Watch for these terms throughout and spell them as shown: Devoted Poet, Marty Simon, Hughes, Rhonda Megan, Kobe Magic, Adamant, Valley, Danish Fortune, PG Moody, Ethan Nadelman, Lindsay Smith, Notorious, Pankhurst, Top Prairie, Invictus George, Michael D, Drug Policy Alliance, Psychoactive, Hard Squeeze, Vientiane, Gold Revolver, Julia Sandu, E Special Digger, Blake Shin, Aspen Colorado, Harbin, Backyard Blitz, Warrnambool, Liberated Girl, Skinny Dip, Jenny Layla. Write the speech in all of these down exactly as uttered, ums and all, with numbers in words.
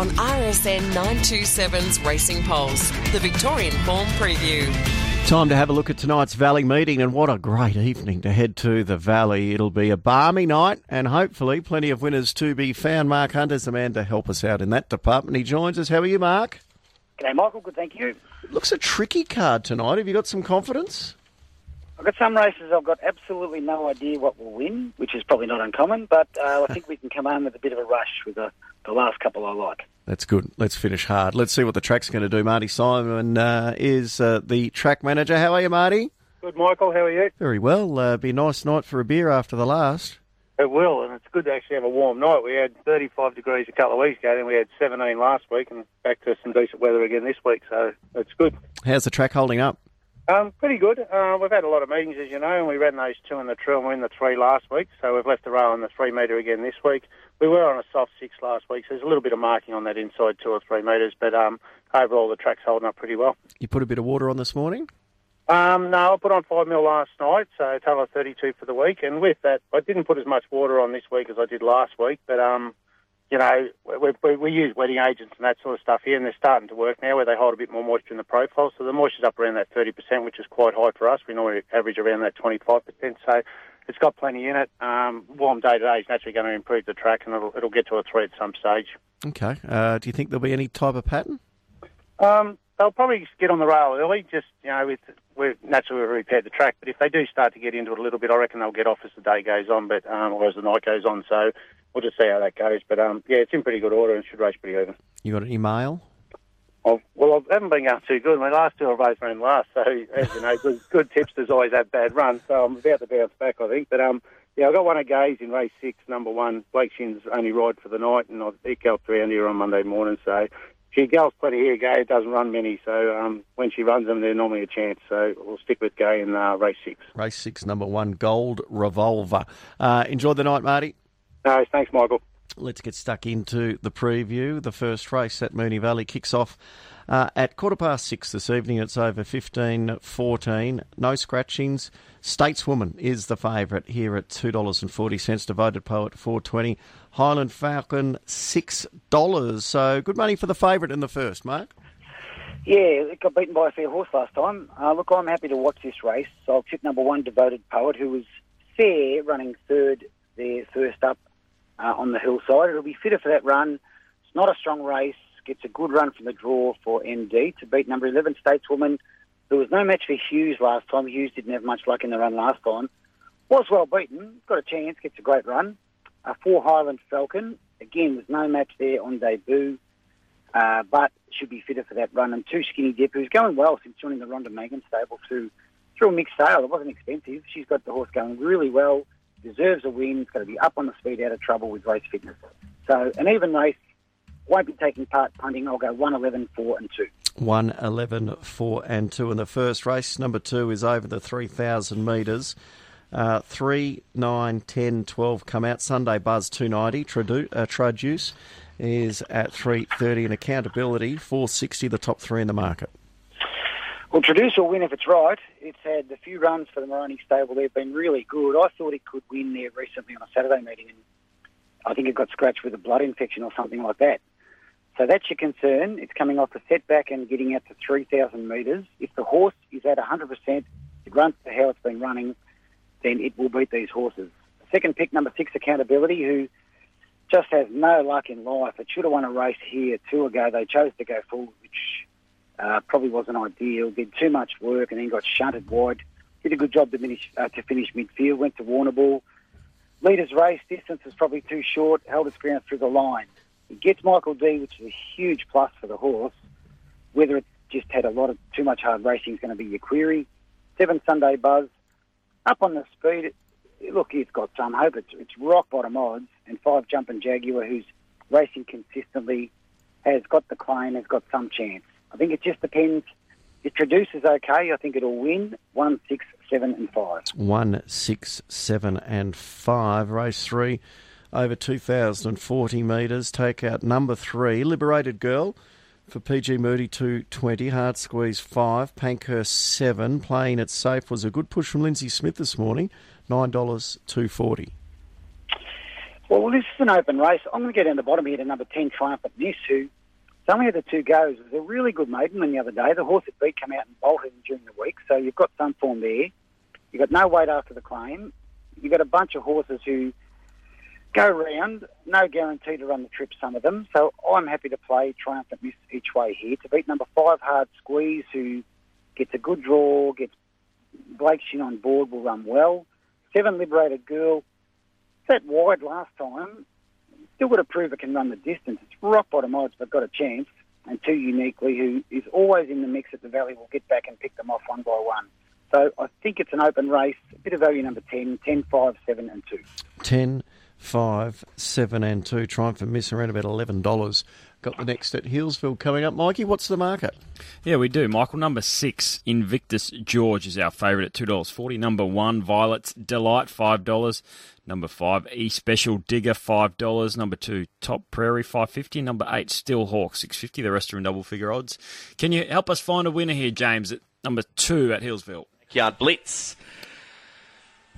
on R S N nine two seven's Racing Polls, the Victorian Form Preview. Time to have a look at tonight's Valley meeting, and what a great evening to head to the Valley. It'll be a balmy night and hopefully plenty of winners to be found. Mark Hunter's the man to help us out in that department. He joins us. How are you, Mark? G'day, Michael. Good, thank you. Looks a tricky card tonight. Have you got some confidence? I've got some races I've got absolutely no idea what will win, which is probably not uncommon, but uh, I think we can come home with a bit of a rush with the, the last couple I like. That's good. Let's finish hard. Let's see what the track's going to do. Marty Simon uh, is uh, the track manager. How are you, Marty? Good, Michael. How are you? Very well. Uh, be a nice night for a beer after the last. It will, and it's good to actually have a warm night. We had thirty-five degrees a couple of weeks ago, then we had seventeen last week, and back to some decent weather again this week, so it's good. How's the track holding up? Um, pretty good. Uh, we've had a lot of meetings, as you know, and we ran those two in the trail and we ran the three last week, so we've left the rail in the three metre again this week. We were on a soft six last week, so there's a little bit of marking on that inside two or three metres, but um, overall the track's holding up pretty well. You put a bit of water on this morning? Um, no, I put on five mil last night, so a total of thirty-two for the week, and with that, I didn't put as much water on this week as I did last week, but... Um, You know, we, we, we use wetting agents and that sort of stuff here, and they're starting to work now where they hold a bit more moisture in the profile. So the moisture's up around that thirty percent, which is quite high for us. We normally average around that twenty-five percent. So it's got plenty in it. Um, warm day today is naturally going to improve the track, and it'll, it'll get to a three at some stage. Okay. Uh, do you think there'll be any type of pattern? Um, they'll probably get on the rail early, just, you know, with, we're, naturally we've repaired the track. But if they do start to get into it a little bit, I reckon they'll get off as the day goes on, but um, or as the night goes on. So... we'll just see how that goes. But, um, yeah, it's in pretty good order and should race pretty even. You got any mail? I've, well, I haven't been going too good. My last two I both ran last. So, as you know, good, good tipsters always have bad runs. So I'm about to bounce back, I think. But, um, yeah, I got one of Gaze in race six, number one. Blake Shin's only ride for the night, and I'll pick up around here on Monday morning. So she gals plenty here. Gaze doesn't run many. So um, when she runs them, they're normally a chance. So we'll stick with Gaze in uh, race six. Race six, number one, Gold Revolver. Uh, enjoy the night, Marty. No, thanks, Michael. Let's get stuck into the preview. The first race at Moonee Valley kicks off uh, at quarter past six this evening. It's over fifteen fourteen. No scratchings. Stateswoman is the favourite here at two dollars and forty cents. Devoted Poet, four dollars and twenty cents. Highland Falcon, six dollars. So good money for the favourite in the first, Mark. Yeah, it got beaten by a fair horse last time. Uh, look, I'm happy to watch this race. So I'll tip number one, Devoted Poet, who was fair running third there first up. Uh, on the hillside. It'll be fitter for that run. It's not a strong race. Gets a good run from the draw for M D to beat number eleven, Stateswoman. There was no match for Hughes last time. Hughes didn't have much luck in the run last time. Was well beaten. Got a chance. Gets a great run. Uh, for Highland Falcon. Again, there's no match there on debut. Uh, but should be fitter for that run. And Two Skinny Dip, who's going well since joining the Rhonda Megan stable to through a mixed sale. It wasn't expensive. She's got the horse going really well. Deserves a win. It's going to be up on the speed, out of trouble with race fitness. So an even race. Won't be taking part punting. I'll go one eleven, four and two. one eleven, four and two. And the first race, number two, is over the three thousand metres. Uh, three, nine, ten, twelve come out. Sunday Buzz, two ninety. Tradu- uh, Traduce is at three thirty. And Accountability, four sixty, the top three in the market. Well, Traduce will win if it's right. It's had the few runs for the Moroni stable. They've been really good. I thought it could win there recently on a Saturday meeting, and I think it got scratched with a blood infection or something like that. So that's your concern. It's coming off a setback and getting out to three thousand metres. If the horse is at one hundred percent, it runs to how it's been running, then it will beat these horses. Second pick, number six, Accountability, who just has no luck in life. It should have won a race here two ago. They chose to go forward, which... Uh, probably wasn't ideal, did too much work and then got shunted wide. Did a good job to finish, uh, to finish midfield, went to Warrnambool. Leader's race, distance was probably too short, held his ground through the line. It gets Michael D, which is a huge plus for the horse. Whether it just had a lot of too much hard racing is going to be your query. Seven, Sunday Buzz, up on the speed. Look, it's got some hope. It's, it's rock bottom odds. And five, Jumpin' Jaguar, who's racing consistently, has got the claim, has got some chance. I think it just depends. If Traduce is okay, I think it'll win. One, six, seven, and five. One, six, seven, and five. Race three, over two thousand forty metres. Take out number three, Liberated Girl, for P G Moody two twenty. Hard Squeeze five. Pankhurst seven. Playing it safe was a good push from Lindsay Smith this morning. Nine dollars two forty. Well, this is an open race. I'm going to get down the bottom here to number ten, Triumphant Miss, who Some of the two goes. It was a really good maiden the other day. The horse that beat came out and bolted during the week, so you've got some form there. You've got no weight after the claim. You've got a bunch of horses who go round, no guarantee to run the trip, some of them. So I'm happy to play Triumphant Miss each way here. To beat number five, Hard Squeeze, who gets a good draw, gets Blake Shin on board, will run well. Seven, Liberated Girl, set wide last time. Still got to prove it can run the distance. It's rock bottom odds, but got a chance. And two, Uniquely, who is always in the mix at the Valley, will get back and pick them off one by one. So I think it's an open race. A bit of value number ten, ten, five, seven and two. ten, five, seven and two. Triumphant Miss around about eleven dollars. Got the next at Healesville coming up. Mikey, what's the market? Yeah, we do, Michael. Number six, Invictus George is our favourite at two dollars forty. Number one, Violet's Delight, five dollars. Number five, E Special Digger, five dollars. Number two, Top Prairie, five dollars fifty. Number eight, Steelhawk, six dollars fifty. The rest are in double figure odds. Can you help us find a winner here, James, at number two at Healesville? Backyard Blitz.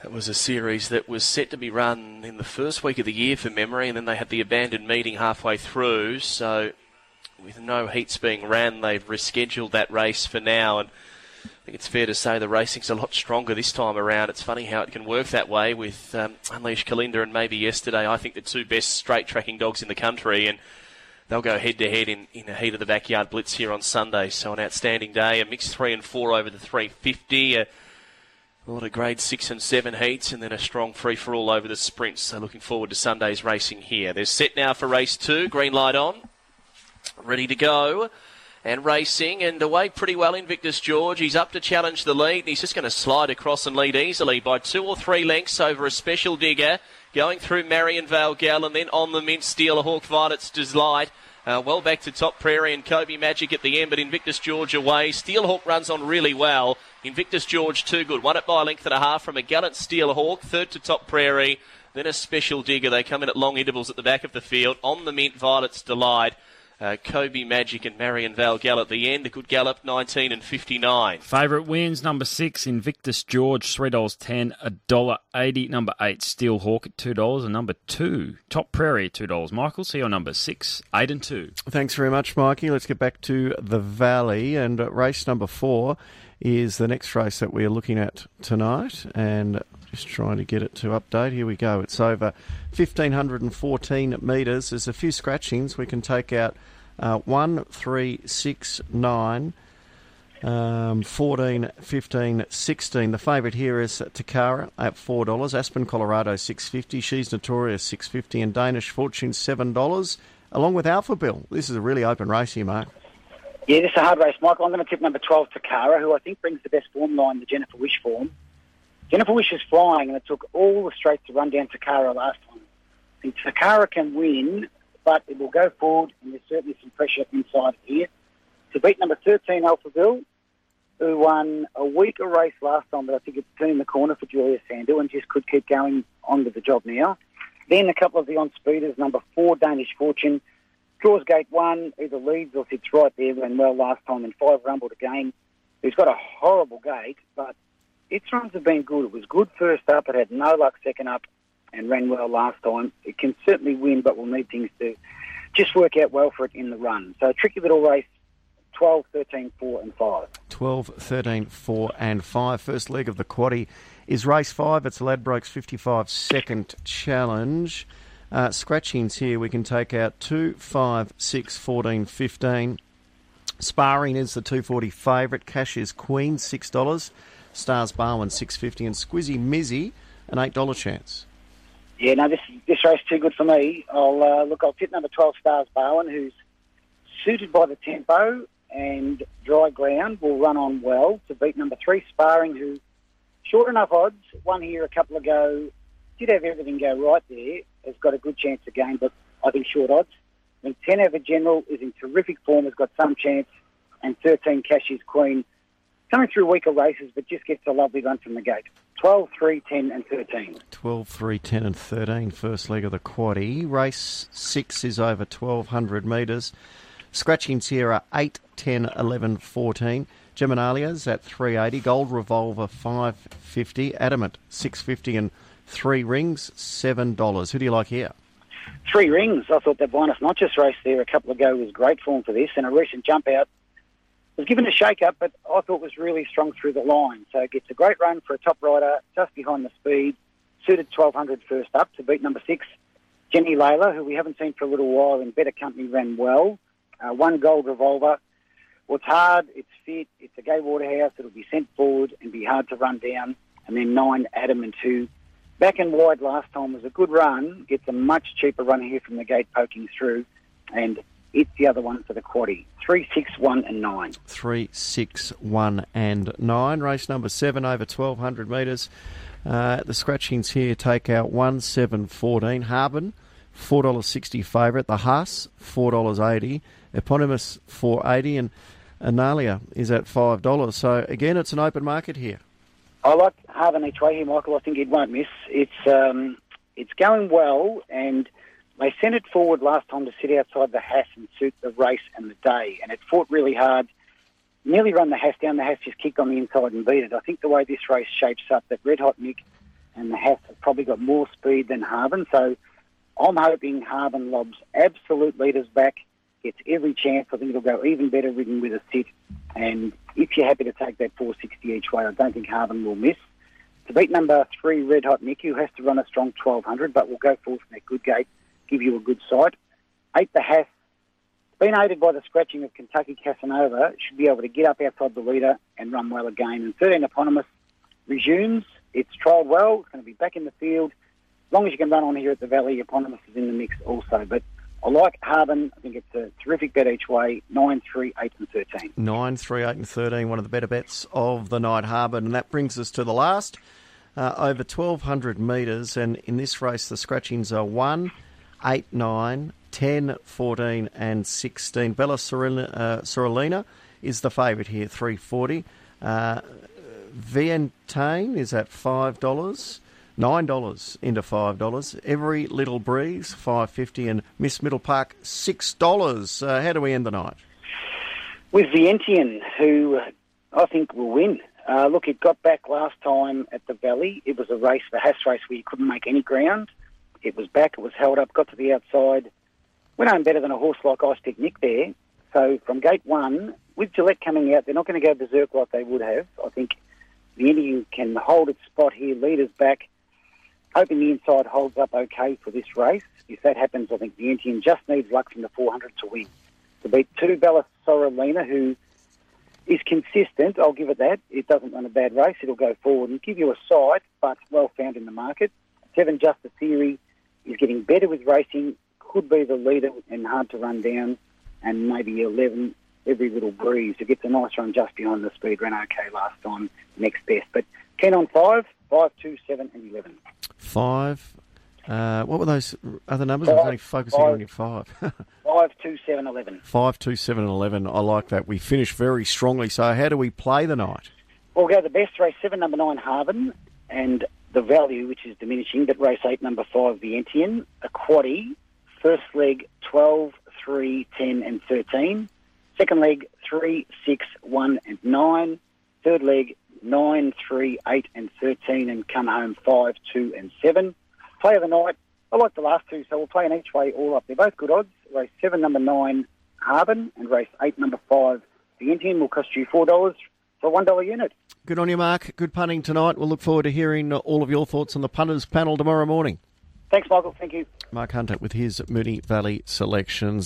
That was a series that was set to be run in the first week of the year for memory, and then they had the abandoned meeting halfway through. So with no heats being ran, they've rescheduled that race for now. And I think it's fair to say the racing's a lot stronger this time around. It's funny how it can work that way with um, Unleash Kalinda and Maybe Yesterday. I think the two best straight-tracking dogs in the country, and they'll go head-to-head in, in the heat of the Backyard Blitz here on Sunday. So an outstanding day. A mixed three and four over the three fifty. Uh, A lot of grade six and seven heats, and then a strong free-for-all over the sprints. So looking forward to Sunday's racing here. They're set now for race two. Green light on. Ready to go. And racing, and away pretty well Invictus George. He's up to challenge the lead, and he's just going to slide across and lead easily by two or three lengths over a Special Digger. Going through Marion Vale Gal, and then on the mint, Steelhawk, Violet's Delight. Uh, well back to Top Prairie and Kobe Magic at the end, but Invictus George away. Steelhawk runs on really well. Invictus George too good. Won it by a length and a half from a gallant Steelhawk. Third to Top Prairie. Then a Special Digger. They come in at long intervals at the back of the field. On the mint, Violet's Delight. Uh, Kobe Magic and Marion Vale Gal at the end. A good gallop, nineteen and fifty-nine. Favourite wins, number six, Invictus George, three dollars ten, one dollar eighty. Number eight, Steelhawk at two dollars. And number two, Top Prairie at two dollars. Michael, see your number six, eight and two. Thanks very much, Mikey. Let's get back to the Valley. And race number four is the next race that we're looking at tonight, and just trying to get it to update. Here we go. It's over one thousand five hundred fourteen metres. There's a few scratchings. We can take out uh, one, three, six, nine, um, fourteen, fifteen, sixteen. The favourite here is Takara at four dollars. Aspen, Colorado, six dollars fifty. She's Notorious, six dollars fifty. And Danish Fortune, seven dollars, along with Alphaville. This is a really open race here, Mark. Yeah, this is a hard race, Michael. I'm going to tip number twelve, Takara, who I think brings the best form line, the Jennifer Wish form. Jennifer Wish is flying, and it took all the straight to run down Takara last time. I think Takara can win, but it will go forward, and there's certainly some pressure inside here. To beat number thirteen, Alphaville, who won a weaker race last time, but I think it's turning the corner for Julia Sandu and just could keep going on with the job now. Then a couple of the on-speeders, number four, Danish Fortune, draws gate one, either leads or sits right there, ran well last time, and five, Rumbled Again, who's got a horrible gate, but its runs have been good. It was good first up. It had no luck second up and ran well last time. It can certainly win, but we'll need things to just work out well for it in the run. So a tricky little race, twelve, thirteen, four and five. twelve, thirteen, four and five. First leg of the quaddie is race five. It's Ladbrokes fifty-five second challenge. Uh, scratchings here. We can take out two, five, six, fourteen, fifteen. Sparring is the two forty favourite. Cash Is Queen, six dollars. Stars Barwin, six dollars fifty, and Squizzy Mizzy, an eight dollars chance. Yeah, no, this this race too good for me. I'll uh, look, I'll tip number twelve, Stars Barwin, who's suited by the tempo and dry ground, will run on well to beat number three, Sparring, who, short enough odds, won here a couple ago, did have everything go right there, has got a good chance again, but I think short odds. And ten, Over General, is in terrific form, has got some chance, and thirteen, Cash Is Queen, coming through weaker races, but just gets a lovely run from the gate. twelve, three, ten and thirteen. twelve, three, ten and thirteen, first leg of the quaddie. Race six is over twelve hundred metres. Scratchings here are eight, ten, eleven, fourteen. Geminalia's at three eighty. Gold Revolver, five fifty. Adamant, six fifty. And Three Rings, seven dollars. Who do you like here? Three Rings. I thought that Vinus Notches race there a couple ago was great form for this, and a recent jump out was given a shake-up, but I thought was really strong through the line. So it gets a great run for a top rider, just behind the speed, suited twelve hundred first up to beat number six, Jenny Layla, who we haven't seen for a little while, in better company ran well. Uh, one Gold Revolver. Well, it's hard, it's fit, it's a Gay Waterhouse. It'll be sent forward and be hard to run down. And then nine, Adam and two. Back and wide last time was a good run. Gets a much cheaper run here from the gate poking through. And it's the other one for the quaddie. Three, six, one and nine. Three, six, one and nine. Race number seven over twelve hundred metres. Uh, the scratchings here take out one, seven, fourteen. Harbin, four dollars sixty favourite. The Hass, four dollars eighty. Eponymous, four dollars eighty. And Analia is at five dollars. So, again, it's an open market here. I like Harbin each way here, Michael. I think it won't miss. It's um, it's going well, and they sent it forward last time to sit outside the Hass and suit the race and the day, and it fought really hard. Nearly run the Hass down. The Hass just kicked on the inside and beat it. I think the way this race shapes up, that Red Hot Nick and the Hass have probably got more speed than Harbin, so I'm hoping Harbin lobs absolute leaders back, gets every chance. I think it'll go even better ridden with a sit, and if you're happy to take that four sixty each way, I don't think Harbin will miss. To beat number three, Red Hot Nick, who has to run a strong twelve hundred, but will go forward from that good gate, give you a good sight. Eight, the Hass, been aided by the scratching of Kentucky Casanova, should be able to get up outside the leader and run well again. And thirteen, Eponymous, resumes. It's trialled well. It's going to be back in the field. As long as you can run on here at the Valley, Eponymous is in the mix also. But I like Harbin. I think it's a terrific bet each way. Nine, three, eight, and thirteen. Nine, three, eight, and thirteen. One of the better bets of the night, Harbin, and that brings us to the last uh, over twelve hundred metres. And in this race, the scratchings are one, eight, nine, ten, fourteen, and sixteen. Bella Sorellina uh, is the favourite here, three forty. Uh, Vientiane is at five dollars. nine dollars into five dollars. Every Little Breeze, five fifty, and Miss Middle Park, six dollars. Uh, how do we end the night? With Vientiane, who I think will win. Uh, look, it got back last time at the Valley. It was a race, the Hass race, where you couldn't make any ground. It was back, it was held up, got to the outside. Went home better than a horse like Ice Picnic there. So from gate one, with Gillette coming out, they're not going to go berserk like they would have. I think Vientiane can hold its spot here, leaders back. Hoping the inside holds up okay for this race. If that happens, I think Vientiane just needs luck from the four hundred to win. To beat two, Bella Sorellina, who is consistent, I'll give it that. It doesn't run a bad race. It'll go forward and give you a side, but well found in the market. Seven, Just a Theory, is getting better with racing, could be the leader and hard to run down. And maybe eleven, Every Little Breeze, who gets a nice run just behind the speed. Ran okay last time, next best. But ten on five, five, two, seven and eleven. Five. Uh, what were those other numbers? Five, I was only focusing five, on your five. five, two, seven, eleven. Five, two, seven, eleven. I like that. We finish very strongly. So how do we play the night? Well, we'll go the best race seven, number nine, Harbin, and the value, which is diminishing, but race eight, number five, Vientiane, a quaddie, first leg twelve, three, ten, and thirteen. Second leg three, six, one, and nine. Third leg nine, three, eight, and thirteen, and come home five, two, and seven. Play of the night, I like the last two, so we'll play in each way all up. They're both good odds. Race seven, number nine, Harbin, and race eight, number five, Vientiane, will cost you four dollars for a one dollar unit. Good on you, Mark. Good punting tonight. We'll look forward to hearing all of your thoughts on the punters panel tomorrow morning. Thanks, Michael. Thank you. Mark Hunter with his Moonee Valley selections.